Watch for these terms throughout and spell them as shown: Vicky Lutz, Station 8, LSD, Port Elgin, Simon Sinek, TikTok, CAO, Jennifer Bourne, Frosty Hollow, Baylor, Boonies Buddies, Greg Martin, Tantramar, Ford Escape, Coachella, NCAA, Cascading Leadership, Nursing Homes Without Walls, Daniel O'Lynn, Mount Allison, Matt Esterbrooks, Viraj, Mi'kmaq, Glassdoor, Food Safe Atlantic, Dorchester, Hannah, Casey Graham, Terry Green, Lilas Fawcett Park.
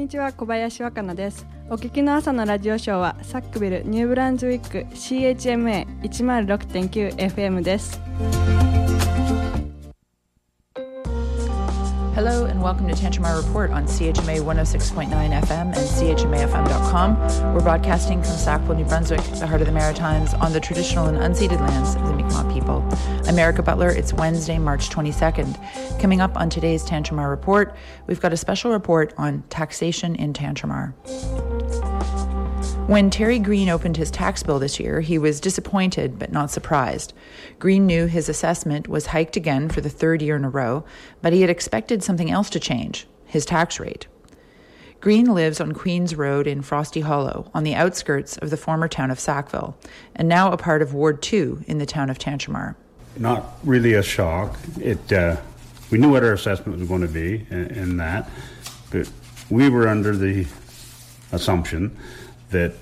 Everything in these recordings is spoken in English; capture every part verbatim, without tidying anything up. にちは、小林若菜です。お聞きの朝のラジオショーはサックビルニューブランズウィック C H M A one oh six point nine F M です。 Hello and welcome to Tantramar Report on C H M A one oh six point nine F M and C H M A F M dot com. We're broadcasting from Sackville, New Brunswick, the heart of the Maritimes, on the traditional and unceded lands of the Mi'kmaq people. I'm Erica Butler. It's Wednesday, March twenty-second. Coming up on today's Tantramar Report, we've got a special report on taxation in Tantramar. When Terry Green opened his tax bill this year, he was disappointed but not surprised. Green knew his assessment was hiked again for the third year in a row, but he had expected something else to change, his tax rate. Green lives on Queens Road in Frosty Hollow, on the outskirts of the former town of Sackville, and now a part of Ward two in the town of Tantramar. Not really a shock. It uh, we knew what our assessment was going to be in, in that, but we were under the assumption that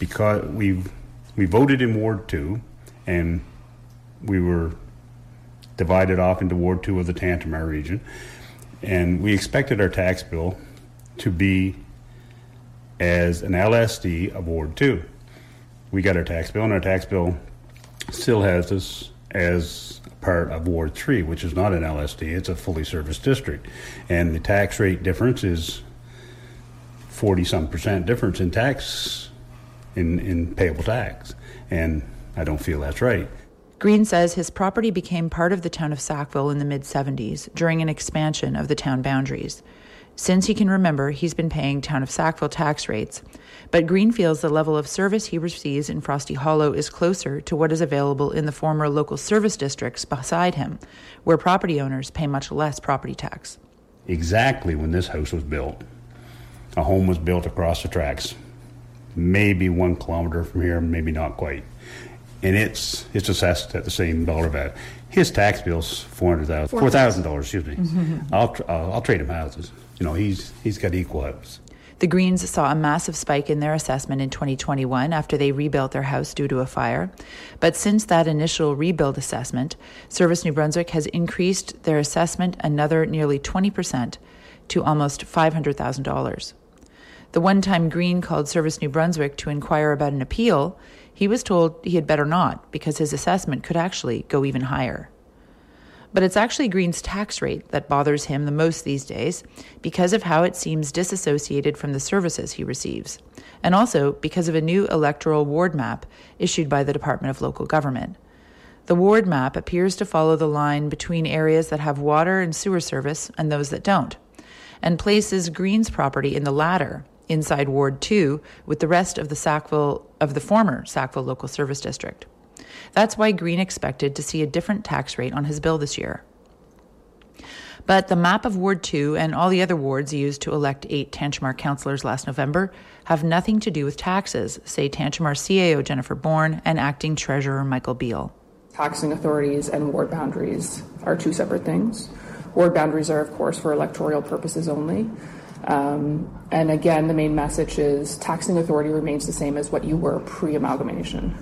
because we we voted in Ward two and we were divided off into Ward two of the Tantramar region, and we expected our tax bill to be as an L S D of Ward two. We got our tax bill, and our tax bill still has us as part of Ward three, which is not an L S D, it's a fully serviced district. And the tax rate difference is forty-some percent difference in tax, in, in payable tax, and I don't feel that's right. Green says his property became part of the town of Sackville in the mid-seventies during an expansion of the town boundaries. Since he can remember, he's been paying town of Sackville tax rates, but Green feels the level of service he receives in Frosty Hollow is closer to what is available in the former local service districts beside him, where property owners pay much less property tax. Exactly when this house was built, a home was built across the tracks, maybe one kilometer from here, maybe not quite. And it's it's assessed at the same dollar value. His tax bill's four hundred thousand dollars, four thousand dollars, excuse me. Mm-hmm. I'll, I'll I'll trade him houses. You know, he's he's got equal houses. The Greens saw a massive spike in their assessment in twenty twenty-one after they rebuilt their house due to a fire. But since that initial rebuild assessment, Service New Brunswick has increased their assessment another nearly twenty percent to almost five hundred thousand dollars. The one time Green called Service New Brunswick to inquire about an appeal, he was told he had better not because his assessment could actually go even higher. But it's actually Green's tax rate that bothers him the most these days because of how it seems disassociated from the services he receives, and also because of a new electoral ward map issued by the Department of Local Government. The ward map appears to follow the line between areas that have water and sewer service and those that don't, and places Green's property in the latter, inside Ward two, with the rest of the Sackville of the former Sackville Local Service District. That's why Green expected to see a different tax rate on his bill this year. But the map of Ward two and all the other wards used to elect eight Tantramar councillors last November have nothing to do with taxes, say Tantramar C A O Jennifer Bourne and Acting Treasurer Michael Beale. Taxing authorities and ward boundaries are two separate things. Ward boundaries are, of course, for electoral purposes only. Um, and again, the main message is taxing authority remains the same as what you were pre-amalgamation.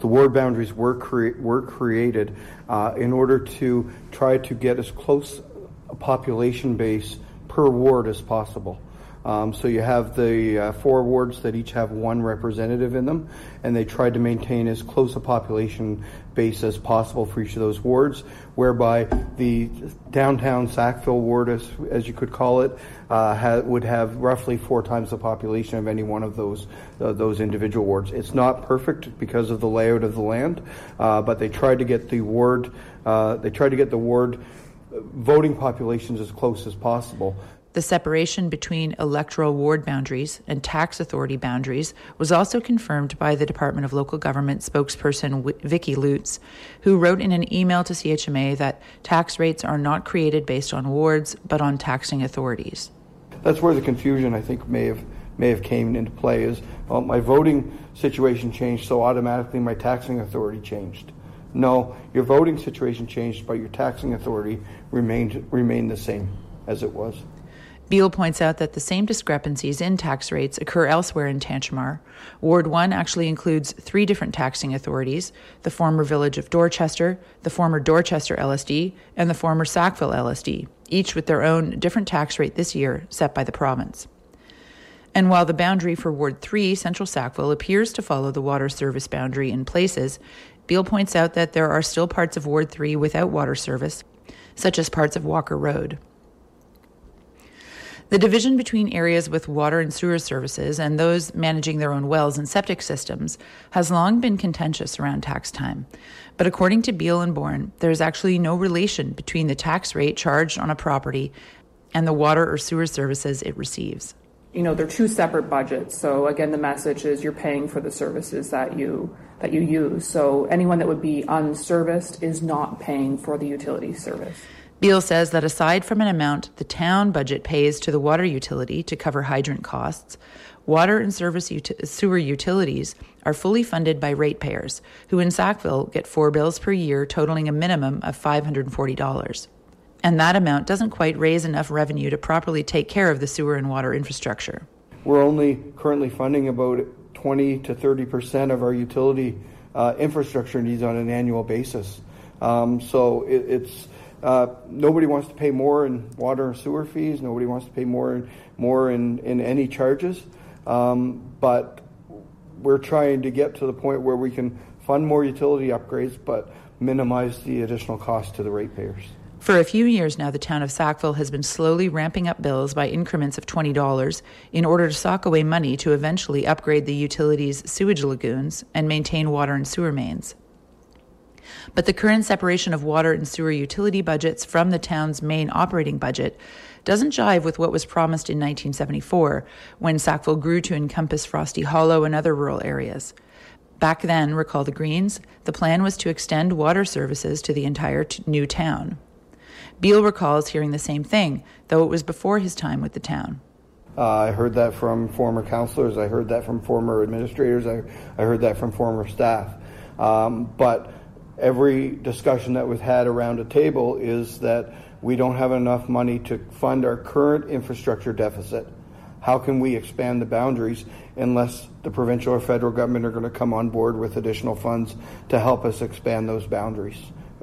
The ward boundaries were cre- were created uh, in order to try to get as close a population base per ward as possible. Um, so you have the uh, four wards that each have one representative in them, and they tried to maintain as close a population base as possible for each of those wards, whereby the downtown Sackville ward, as, as you could call it, uh, ha- would have roughly four times the population of any one of those uh, those individual wards. It's not perfect because of the layout of the land, uh, but they tried to get the ward uh, they tried to get the ward voting populations as close as possible. The separation between electoral ward boundaries and tax authority boundaries was also confirmed by the Department of Local Government spokesperson Vicky Lutz, who wrote in an email to C H M A that tax rates are not created based on wards, but on taxing authorities. That's where the confusion, I think, may have may have came into play is, well, my voting situation changed, so automatically my taxing authority changed. No, your voting situation changed, but your taxing authority remained remained the same as it was. Beale points out that the same discrepancies in tax rates occur elsewhere in Tantramar. Ward one actually includes three different taxing authorities, the former village of Dorchester, the former Dorchester L S D, and the former Sackville L S D, each with their own different tax rate this year set by the province. And while the boundary for Ward three, Central Sackville, appears to follow the water service boundary in places, Beale points out that there are still parts of Ward three without water service, such as parts of Walker Road. The division between areas with water and sewer services and those managing their own wells and septic systems has long been contentious around tax time. But according to Beale and Bourne, there is actually no relation between the tax rate charged on a property and the water or sewer services it receives. You know, they're two separate budgets. So again, the message is you're paying for the services that you that you use. So anyone that would be unserviced is not paying for the utility service. Beale says that aside from an amount the town budget pays to the water utility to cover hydrant costs, water and service uti- sewer utilities are fully funded by ratepayers, who in Sackville get four bills per year totaling a minimum of five hundred forty dollars. And that amount doesn't quite raise enough revenue to properly take care of the sewer and water infrastructure. We're only currently funding about twenty to thirty percent of our utility uh, infrastructure needs on an annual basis. Um, so it, it's... Uh, nobody wants to pay more in water and sewer fees. Nobody wants to pay more, more in, in any charges. Um, but we're trying to get to the point where we can fund more utility upgrades but minimize the additional cost to the ratepayers. For a few years now, the town of Sackville has been slowly ramping up bills by increments of twenty dollars in order to sock away money to eventually upgrade the utility's sewage lagoons and maintain water and sewer mains. But the current separation of water and sewer utility budgets from the town's main operating budget doesn't jive with what was promised in nineteen seventy-four, when Sackville grew to encompass Frosty Hollow and other rural areas. Back then, recall the Greens, the plan was to extend water services to the entire t- new town. Beale recalls hearing the same thing, though it was before his time with the town. Uh, I heard that from former councillors. I heard that from former administrators. I, I heard that from former staff. Um, but... Every discussion that was had around a table is that we don't have enough money to fund our current infrastructure deficit. How can we expand the boundaries unless the provincial or federal government are going to come on board with additional funds to help us expand those boundaries,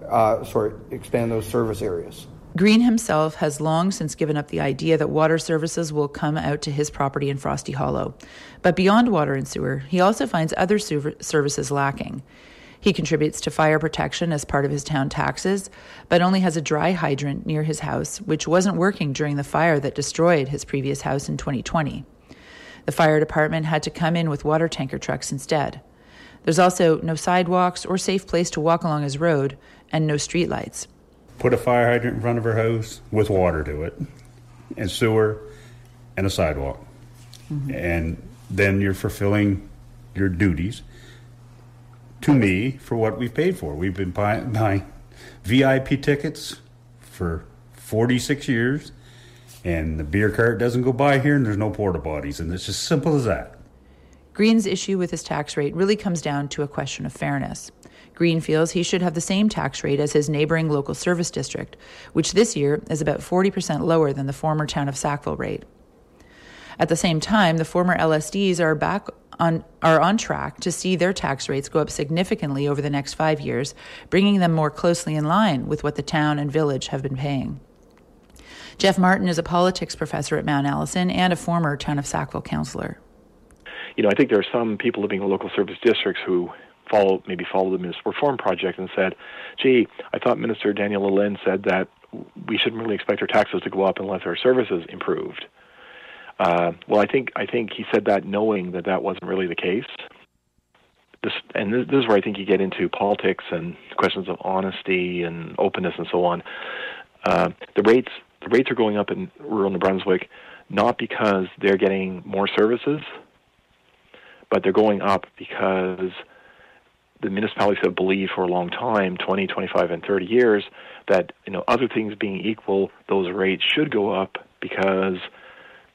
uh, sorry, expand those service areas? Green himself has long since given up the idea that water services will come out to his property in Frosty Hollow. But beyond water and sewer, he also finds other su- services lacking. He contributes to fire protection as part of his town taxes, but only has a dry hydrant near his house, which wasn't working during the fire that destroyed his previous house in twenty twenty. The fire department had to come in with water tanker trucks instead. There's also no sidewalks or safe place to walk along his road, and no streetlights. Put a fire hydrant in front of her house with water to it, and sewer, and a sidewalk. Mm-hmm. And then you're fulfilling your duties. To me, for what we've paid for. We've been buying, buying V I P tickets for forty-six years, and the beer cart doesn't go by here, and there's no porta potties, and it's just simple as that. Green's issue with his tax rate really comes down to a question of fairness. Green feels he should have the same tax rate as his neighboring local service district, which this year is about forty percent lower than the former town of Sackville rate. At the same time, the former L S Ds are back on are on track to see their tax rates go up significantly over the next five years, bringing them more closely in line with what the town and village have been paying. Jeff Martin is a politics professor at Mount Allison and a former town of Sackville councillor. You know, I think there are some people living in local service districts who follow, maybe follow the municipal reform project and said, gee, I thought Minister Daniel O'Lynn said that we shouldn't really expect our taxes to go up unless our services improved. Uh, well, I think I think he said that knowing that that wasn't really the case. This, and this, this is where I think you get into politics and questions of honesty and openness and so on. Uh, the rates the rates are going up in rural New Brunswick not because they're getting more services, but they're going up because the municipalities have believed for a long time, twenty, twenty-five, and thirty years, that, you know, other things being equal, those rates should go up because...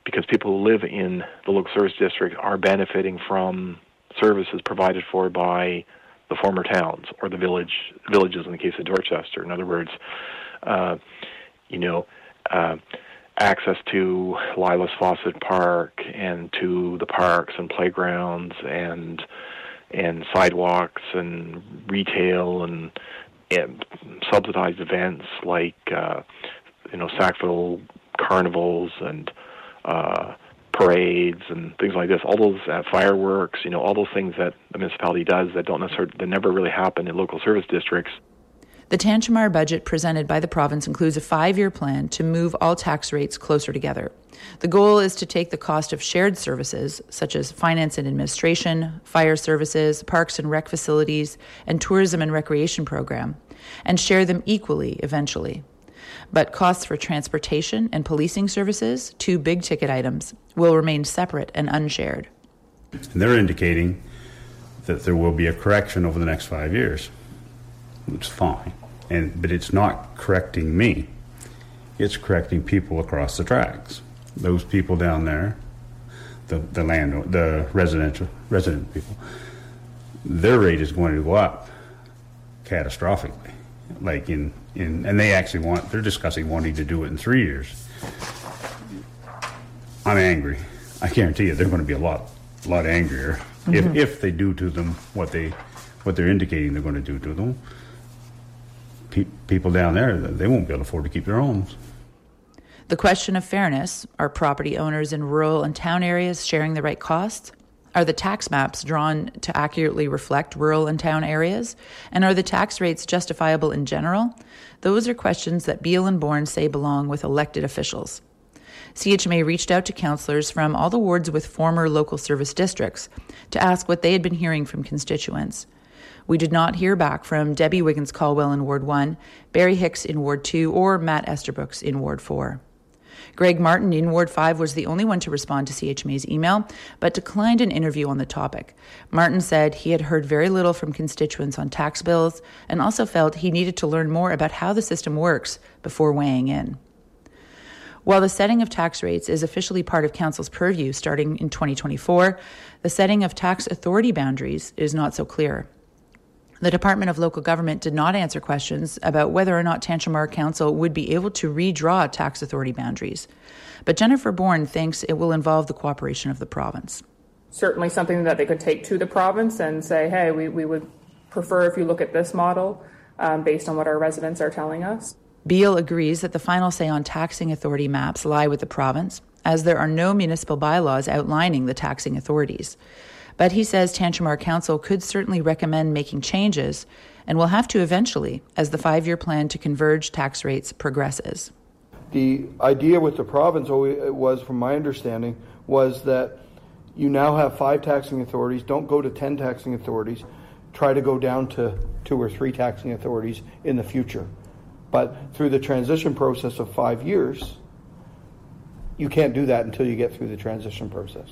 because people who live in the local service district are benefiting from services provided for by the former towns or the village villages in the case of Dorchester. In other words, uh, you know, uh, access to Lilas Fawcett Park and to the parks and playgrounds and and sidewalks and retail and, and subsidized events like, uh, you know, Sackville carnivals and Uh, parades and things like this, all those uh, fireworks, you know, all those things that the municipality does that don't necessarily, that never really happen in local service districts. The Tantramar budget presented by the province includes a five-year plan to move all tax rates closer together. The goal is to take the cost of shared services, such as finance and administration, fire services, parks and rec facilities, and tourism and recreation program, and share them equally eventually. But costs for transportation and policing services, two big-ticket items, will remain separate and unshared. And they're indicating that there will be a correction over the next five years. It's fine. And, but it's not correcting me. It's correcting people across the tracks. Those people down there, the the land, the residential resident people, their rate is going to go up catastrophically. Like in, in and they actually want they're discussing wanting to do it in three years. I'm angry. I guarantee you, they're going to be a lot lot angrier mm-hmm. if if they do to them what they what they're indicating they're going to do to them. People down there, they won't be able to afford to keep their homes. The question of fairness, are property owners in rural and town areas sharing the right costs? Are the tax maps drawn to accurately reflect rural and town areas? And are the tax rates justifiable in general? Those are questions that Beale and Bourne say belong with elected officials. C H M A reached out to councillors from all the wards with former local service districts to ask what they had been hearing from constituents. We did not hear back from Debbie Wiggins-Colwell in Ward one, Barry Hicks in Ward two, or Matt Esterbrooks in Ward four. Greg Martin in Ward five was the only one to respond to C H M A's email, but declined an interview on the topic. Martin said he had heard very little from constituents on tax bills and also felt he needed to learn more about how the system works before weighing in. While the setting of tax rates is officially part of Council's purview starting in twenty twenty-four, the setting of tax authority boundaries is not so clear. The Department of Local Government did not answer questions about whether or not Tantramar Council would be able to redraw tax authority boundaries. But Jennifer Bourne thinks it will involve the cooperation of the province. Certainly something that they could take to the province and say, hey, we, we would prefer if you look at this model um, based on what our residents are telling us. Beale agrees that the final say on taxing authority maps lie with the province, as there are no municipal bylaws outlining the taxing authorities. But he says Tantramar Council could certainly recommend making changes and will have to eventually as the five-year plan to converge tax rates progresses. The idea with the province was, from my understanding, was that you now have five taxing authorities, don't go to ten taxing authorities, try to go down to two or three taxing authorities in the future. But through the transition process of five years, you can't do that until you get through the transition process.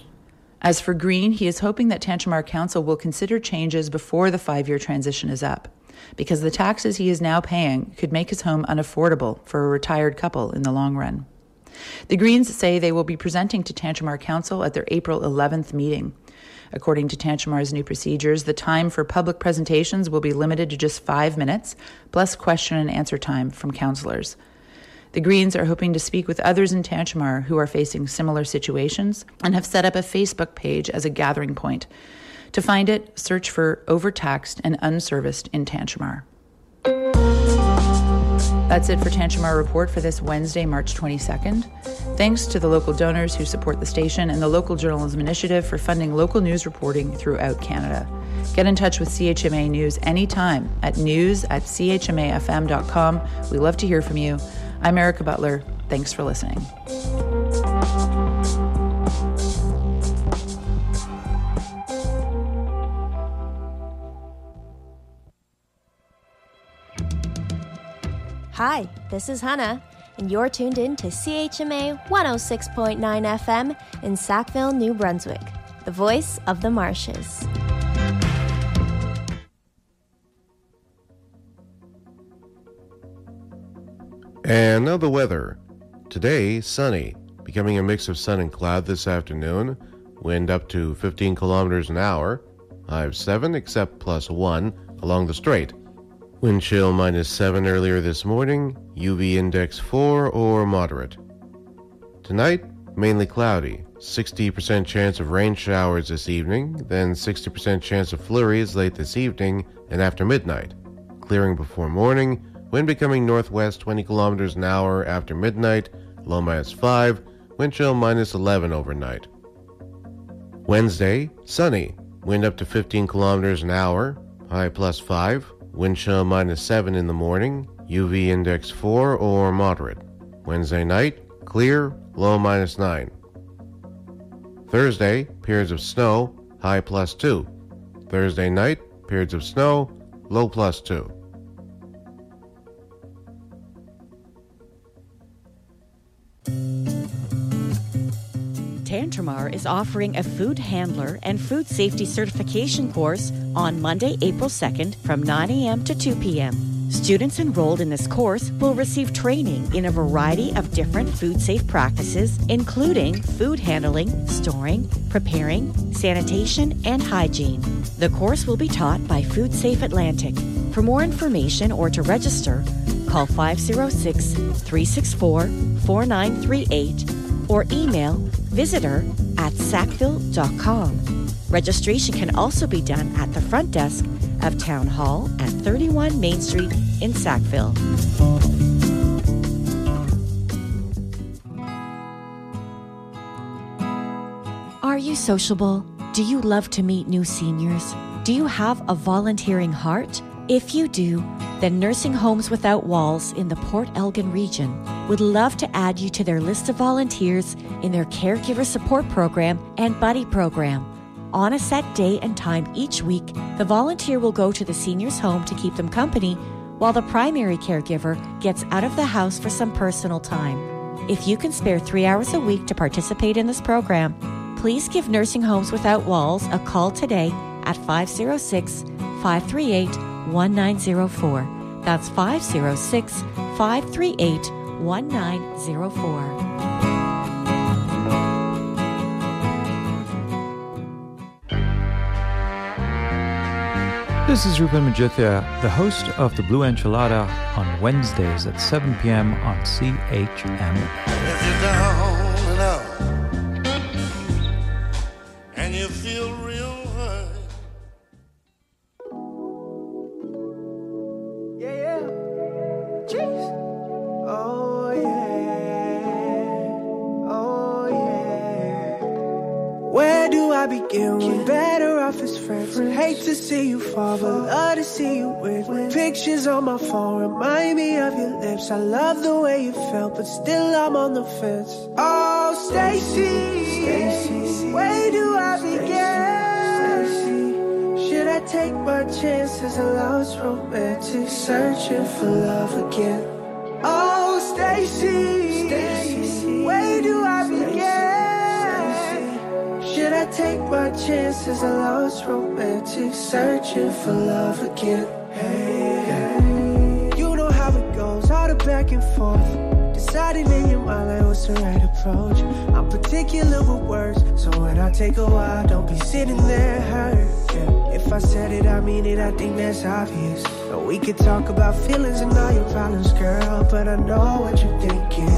As for Green, he is hoping that Tantramar Council will consider changes before the five-year transition is up, because the taxes he is now paying could make his home unaffordable for a retired couple in the long run. The Greens say they will be presenting to Tantramar Council at their April eleventh meeting. According to Tantramar's new procedures, the time for public presentations will be limited to just five minutes, plus question and answer time from councillors. The Greens are hoping to speak with others in Tantramar who are facing similar situations and have set up a Facebook page as a gathering point. To find it, search for Overtaxed and Unserviced in Tantramar. That's it for Tantramar Report for this Wednesday, March twenty-second. Thanks to the local donors who support the station and the Local Journalism Initiative for funding local news reporting throughout Canada. Get in touch with C H M A News anytime at news at c h m a f m dot com. We love to hear from you. I'm Erica Butler. Thanks for listening. Hi, this is Hannah, and you're tuned in to C H M A one oh six point nine F M in Sackville, New Brunswick, the voice of the marshes. And now the weather. Today, sunny, becoming a mix of sun and cloud this afternoon. Wind up to fifteen kilometers an hour. High of seven, except plus one along the strait. Wind chill minus seven earlier this morning. U V index four or moderate. Tonight, mainly cloudy. sixty percent chance of rain showers this evening, then sixty percent chance of flurries late this evening and after midnight. Clearing before morning. Wind becoming northwest twenty kilometers an hour after midnight, low minus five, wind chill minus eleven overnight. Wednesday, sunny. Wind up to fifteen kilometers an hour. High plus five. Wind chill minus seven in the morning. U V index four or moderate. Wednesday night, clear. Low minus nine. Thursday, periods of snow. High plus two. Thursday night, periods of snow. Low plus two. Tantramar is offering a food handler and food safety certification course on Monday, April second from nine a.m. to two p.m. Students enrolled in this course will receive training in a variety of different food safe practices, including food handling, storing, preparing, sanitation, and hygiene. The course will be taught by Food Safe Atlantic. For more information or to register, call five oh six, three six four, four nine three eight or email visitor at sackville dot com. Registration can also be done at the front desk of Town Hall at thirty-one Main Street in Sackville. Are you sociable? Do you love to meet new seniors? Do you have a volunteering heart? If you do, then Nursing Homes Without Walls in the Port Elgin region would love to add you to their list of volunteers in their Caregiver Support Program and Buddy Program. On a set day and time each week, the volunteer will go to the senior's home to keep them company while the primary caregiver gets out of the house for some personal time. If you can spare three hours a week to participate in this program, please give Nursing Homes Without Walls a call today at five oh six, five three eight, one nine oh four. That's five oh six, five three eight, one nine oh four. This is Ruben Majithia, the host of the Blue Enchilada on Wednesdays at seven p.m. on C H M L. Begin with better off as friends. Hate to see you fall, but love to see you with. Pictures on my phone remind me of your lips. I love the way you felt, but still I'm on the fence. Oh, Stacy, where do I begin? Should I take my chances? I lost romantic, searching for love again. Oh, Stacy, where do I begin? Should I take my chances? I lost romantic, searching for love again. Hey, hey. You know how it goes, all the back and forth. Deciding in your mind like what's the right approach. I'm particular with words, so when I take a while, don't be sitting there hurt. Yeah. If I said it, I mean it, I think that's obvious. Now we could talk about feelings and all your problems, girl, but I know what you're thinking.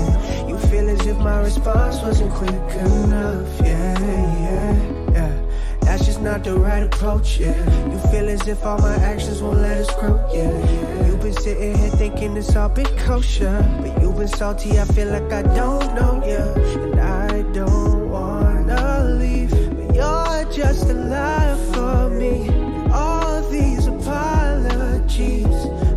You feel as if my response wasn't quick enough, yeah, yeah, yeah. That's just not the right approach, yeah. You feel as if all my actions won't let us grow, yeah, yeah. You've been sitting here thinking it's all been kosher, but you've been salty, I feel like I don't know you, yeah. And I don't wanna leave, but you're just a lie for me. And all these apologies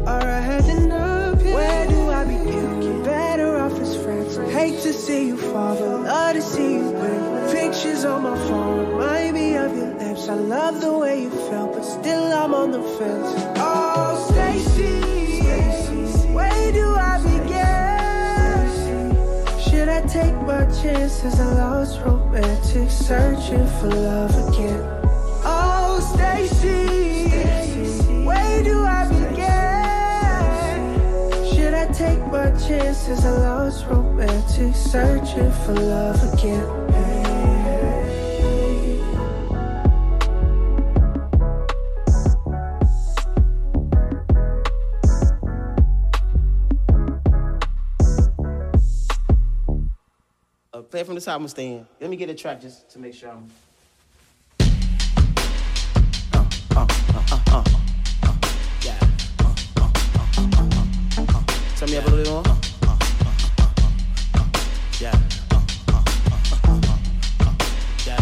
are I had enough, yeah. Where do I begin? Better off as friends. Hate to see you fall, but love to see you win. Pictures on my phone remind me of your lips. I love the way you felt, but still I'm on the fence. Oh, Stacy, where do I begin? Should I take my chances? I lost romantic, searching for love again. Oh, Stacy, where do I begin? Should I take my chances? I lost romantic, searching for love again. Play it from the side, I'm staying. Let me get a track just to make sure I'm... Uh, uh, uh, uh, uh, uh, yeah. Uh, uh, uh, uh, uh, uh, turn me up a little bit more. Yeah. Yeah.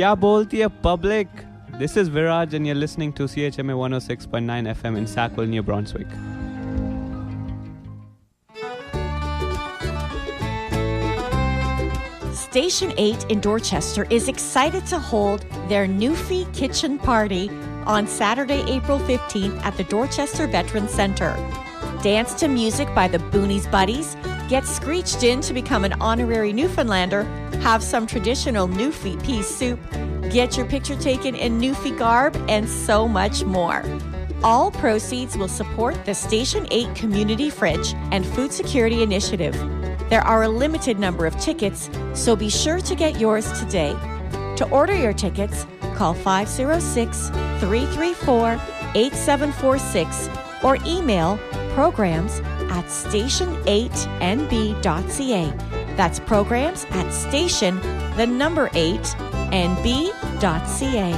Kya Bolti Hai Public? This is Viraj and you're listening to C H M A one oh six point nine F M in Sackville, New Brunswick. Station eight in Dorchester is excited to hold their Newfie Kitchen Party on Saturday, April fifteenth at the Dorchester Veterans Center. Dance to music by the Boonies Buddies, get screeched in to become an honorary Newfoundlander, have some traditional Newfie pea soup, get your picture taken in Newfie garb, and so much more. All proceeds will support the Station eight Community Fridge and Food Security Initiative. There are a limited number of tickets, so be sure to get yours today. To order your tickets, call five oh six, three three four, eight seven four six or email programs at station eight n b dot c a. That's programs at station, the number eight n b dot c a.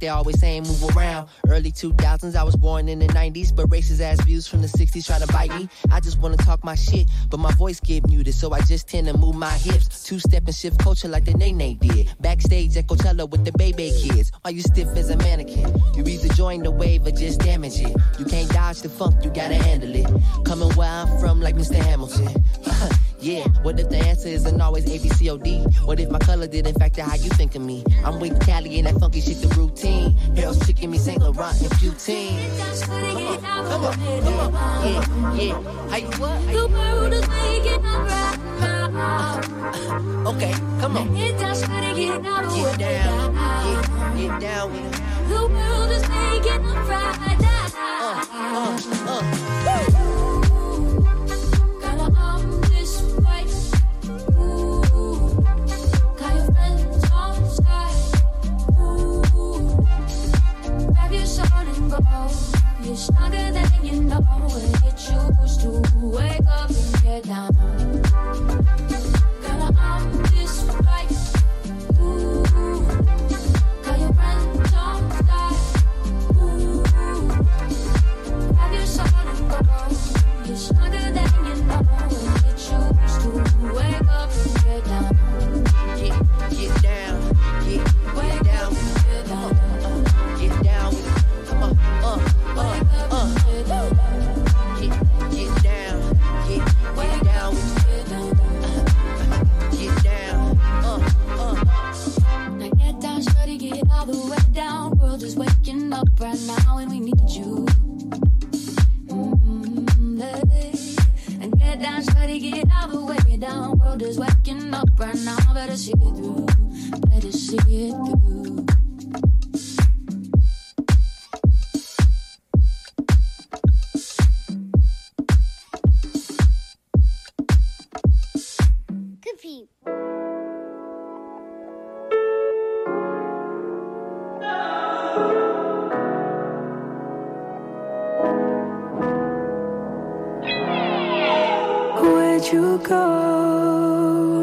They always saying move around. Early two thousands, I was born in the nineties, but racist ass views from the sixties try to bite me. I just wanna talk my shit, but my voice get muted, so I just tend to move my hips. Two-step and shift culture like the Nene did. Backstage at Coachella with the baby kids. Why you stiff as a mannequin? You either join the wave or just damage it. You can't dodge the funk, you gotta handle it. Coming where I'm from like Mister Hamilton. Yeah, what if the answer isn't always A, B, C, O, D? What if my color didn't factor how you think of me? I'm with Cali and that funky shit, the routine. Hell's chicken, me Saint Laurent and poutine. Come on, come on, come on. Yeah, yeah. How you what? How you? The world is making up right now. Okay, come on. Get down, get down. The world is making up right now. Uh, uh, uh. You're stronger than you know, and you choose to wake up and get down. Gonna arm this right, ooh, got your friends on side, ooh, have your soul and go. You're stronger than you know, and you choose to wake up and get down. Get, get down, get, get down, get down, uh, get down, come on, uh. Get out the way down, world is waking up right now and we need you. to get out of the way. The world is waking up right now. Better see it through. Better see it through. You go.